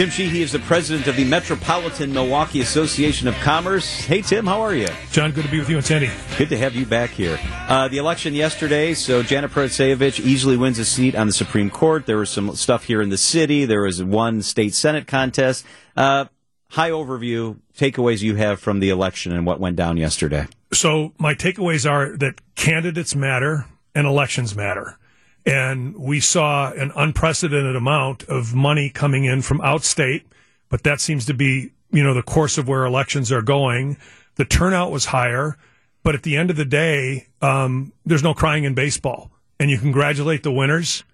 Tim Sheehy is the president of the Metropolitan Milwaukee Association of Commerce. Hey, Tim, how are you? John, good to be with you and Sandy. Good to have you back here. The election yesterday, so Janet Protasevich easily wins a seat on the Supreme Court. There was some stuff here in the city. There was one state Senate contest. High overview, takeaways you have from the election and what went down yesterday. So my takeaways are that candidates matter and elections matter. And we saw an unprecedented amount of money coming in from outstate, but that seems to be, you know, the course of where elections are going. The turnout was higher, but at the end of the day, there's no crying in baseball. And you congratulate the winners,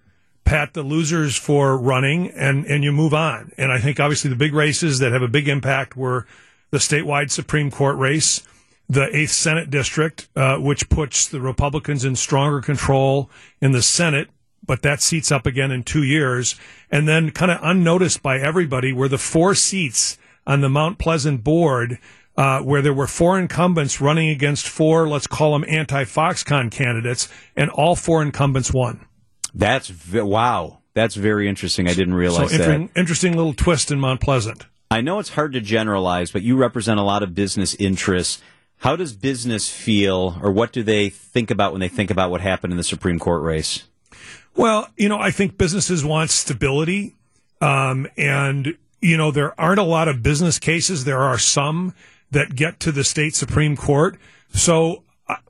pat the losers for running, and you move on. And I think, obviously, the big races that have a big impact were the statewide Supreme Court race, the 8th Senate District, which puts the Republicans in stronger control in the Senate, but that seat's up again in 2 years. And then kind of unnoticed by everybody were the 4 seats on the Mount Pleasant board where there were 4 incumbents running against 4, let's call them anti-Foxconn candidates, and all 4 incumbents won. Wow. That's very interesting. I didn't realize that. Interesting little twist in Mount Pleasant. I know it's hard to generalize, but you represent a lot of business interests. How does business feel, or what do they think about when they think about what happened in the Supreme Court race? Well, you know, I think businesses want stability, and, you know, there aren't a lot of business cases. There are some that get to the state Supreme Court. So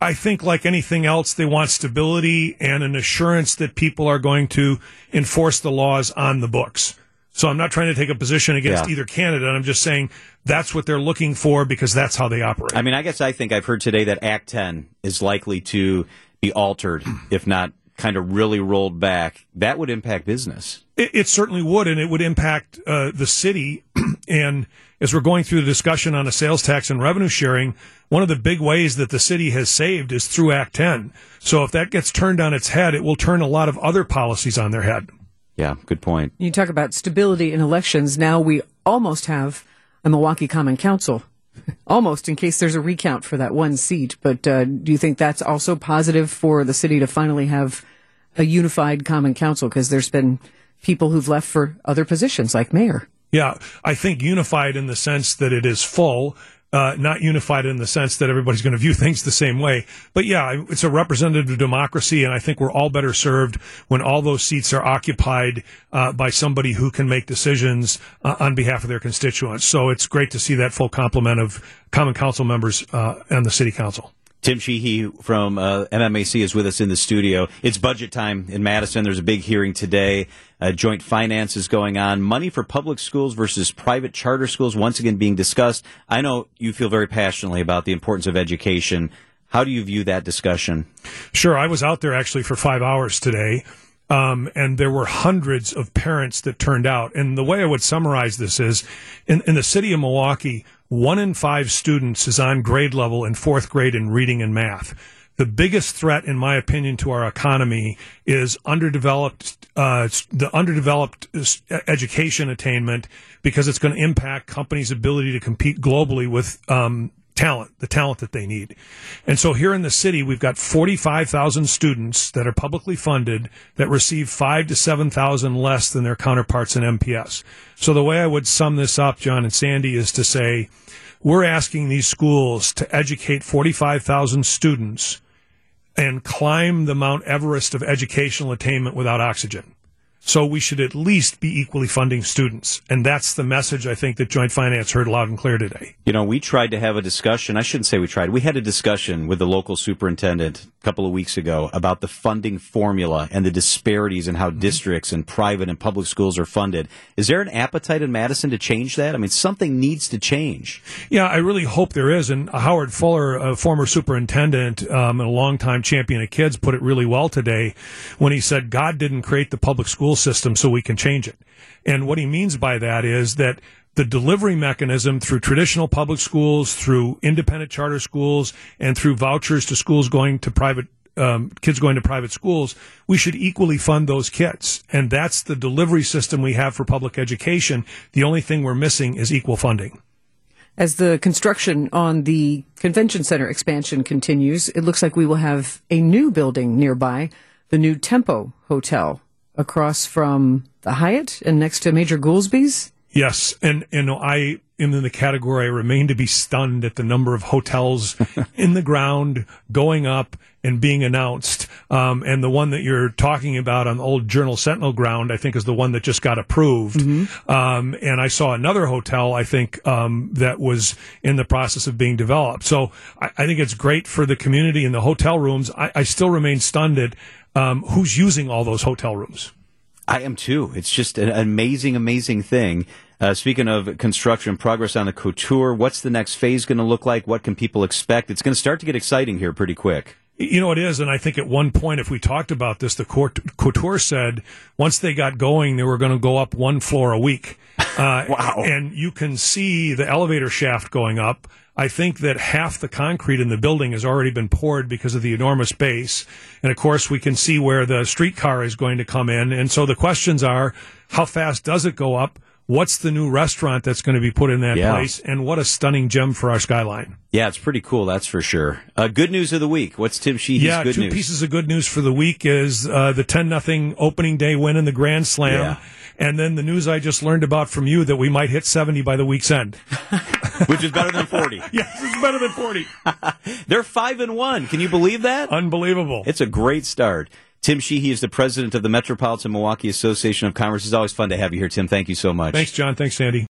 I think, like anything else, they want stability and an assurance that people are going to enforce the laws on the books. So I'm not trying to take a position against either candidate. I'm just saying that's what they're looking for because that's how they operate. I mean, I guess I think I've heard today that Act 10 is likely to be altered, if not kind of really rolled back. That would impact business. It certainly would, and it would impact the city. And as we're going through the discussion on a sales tax and revenue sharing, one of the big ways that the city has saved is through Act 10. So if that gets turned on its head, it will turn a lot of other policies on their head. Yeah, good point. You talk about stability in elections. Now we almost have a Milwaukee Common Council, almost, in case there's a recount for that one seat. But do you think that's also positive for the city to finally have a unified Common Council? Because there's been people who've left for other positions, like mayor. Yeah, I think unified in the sense that it is full, not unified in the sense that everybody's going to view things the same way. But yeah, it's a representative democracy, and I think we're all better served when all those seats are occupied by somebody who can make decisions on behalf of their constituents. So it's great to see that full complement of Common Council members and the City Council. Tim Sheehy from MMAC is with us in the studio. It's budget time in Madison. There's a big hearing today. Joint finance is going on. Money for public schools versus private charter schools once again being discussed. I know you feel very passionately about the importance of education. How do you view that discussion? Sure. I was out there actually for 5 hours today, and there were hundreds of parents that turned out. And the way I would summarize this is in the city of Milwaukee, 1 in 5 students is on grade level in 4th grade in reading and math. The biggest threat, in my opinion, to our economy is the underdeveloped education attainment, because it's going to impact companies' ability to compete globally with the talent that they need. And so here in the city, we've got 45,000 students that are publicly funded that receive 5,000 to 7,000 less than their counterparts in MPS. So the way I would sum this up, John and Sandy, is to say we're asking these schools to educate 45,000 students and climb the Mount Everest of educational attainment without oxygen. So we should at least be equally funding students. And that's the message, I think, that Joint Finance heard loud and clear today. You know, we tried to have a discussion. I shouldn't say we tried. We had a discussion with the local superintendent a couple of weeks ago about the funding formula and the disparities in how districts and private and public schools are funded. Is there an appetite in Madison to change that? I mean, something needs to change. Yeah, I really hope there is. And Howard Fuller, a former superintendent and a longtime champion of kids, put it really well today when he said, God didn't create the public school system so we can change it. And what he means by that is that the delivery mechanism through traditional public schools, through independent charter schools, and through vouchers to schools going to private kids going to private schools, we should equally fund those kids. And that's the delivery system we have for public education. The only thing we're missing is equal funding. As the construction on the convention center expansion continues, it looks like we will have a new building nearby, the new Tempo Hotel, across from the Hyatt and next to Major Goolsby's. Yes, and I am in the category, I remain to be stunned at the number of hotels in the ground going up and being announced. And the one that you're talking about on the old Journal Sentinel ground, I think, is the one that just got approved. Mm-hmm. And I saw another hotel, I think, that was in the process of being developed. So I think it's great for the community and the hotel rooms. I still remain stunned at who's using all those hotel rooms. I am too. It's just an amazing, amazing thing. Speaking of construction, progress on the Couture, what's the next phase going to look like? What can people expect? It's going to start to get exciting here pretty quick. You know, it is, and I think at one point, if we talked about this, the Couture said once they got going, they were going to go up one floor a week. Wow. And you can see the elevator shaft going up. I think that half the concrete in the building has already been poured because of the enormous base. And, of course, we can see where the streetcar is going to come in. And so the questions are, how fast does it go up? What's the new restaurant that's going to be put in that place? And what a stunning gem for our skyline. Yeah, it's pretty cool, that's for sure. Good news of the week. What's Tim Sheehy's good news? Yeah, two pieces of good news for the week is the 10-0 opening day win in the Grand Slam. Yeah. And then the news I just learned about from you that we might hit 70 by the week's end. Which is better than 40. Yes, it's better than 40. They're 5-1. Can you believe that? Unbelievable. It's a great start. Tim Sheehy is the president of the Metropolitan Milwaukee Association of Commerce. It's always fun to have you here, Tim. Thank you so much. Thanks, John. Thanks, Sandy.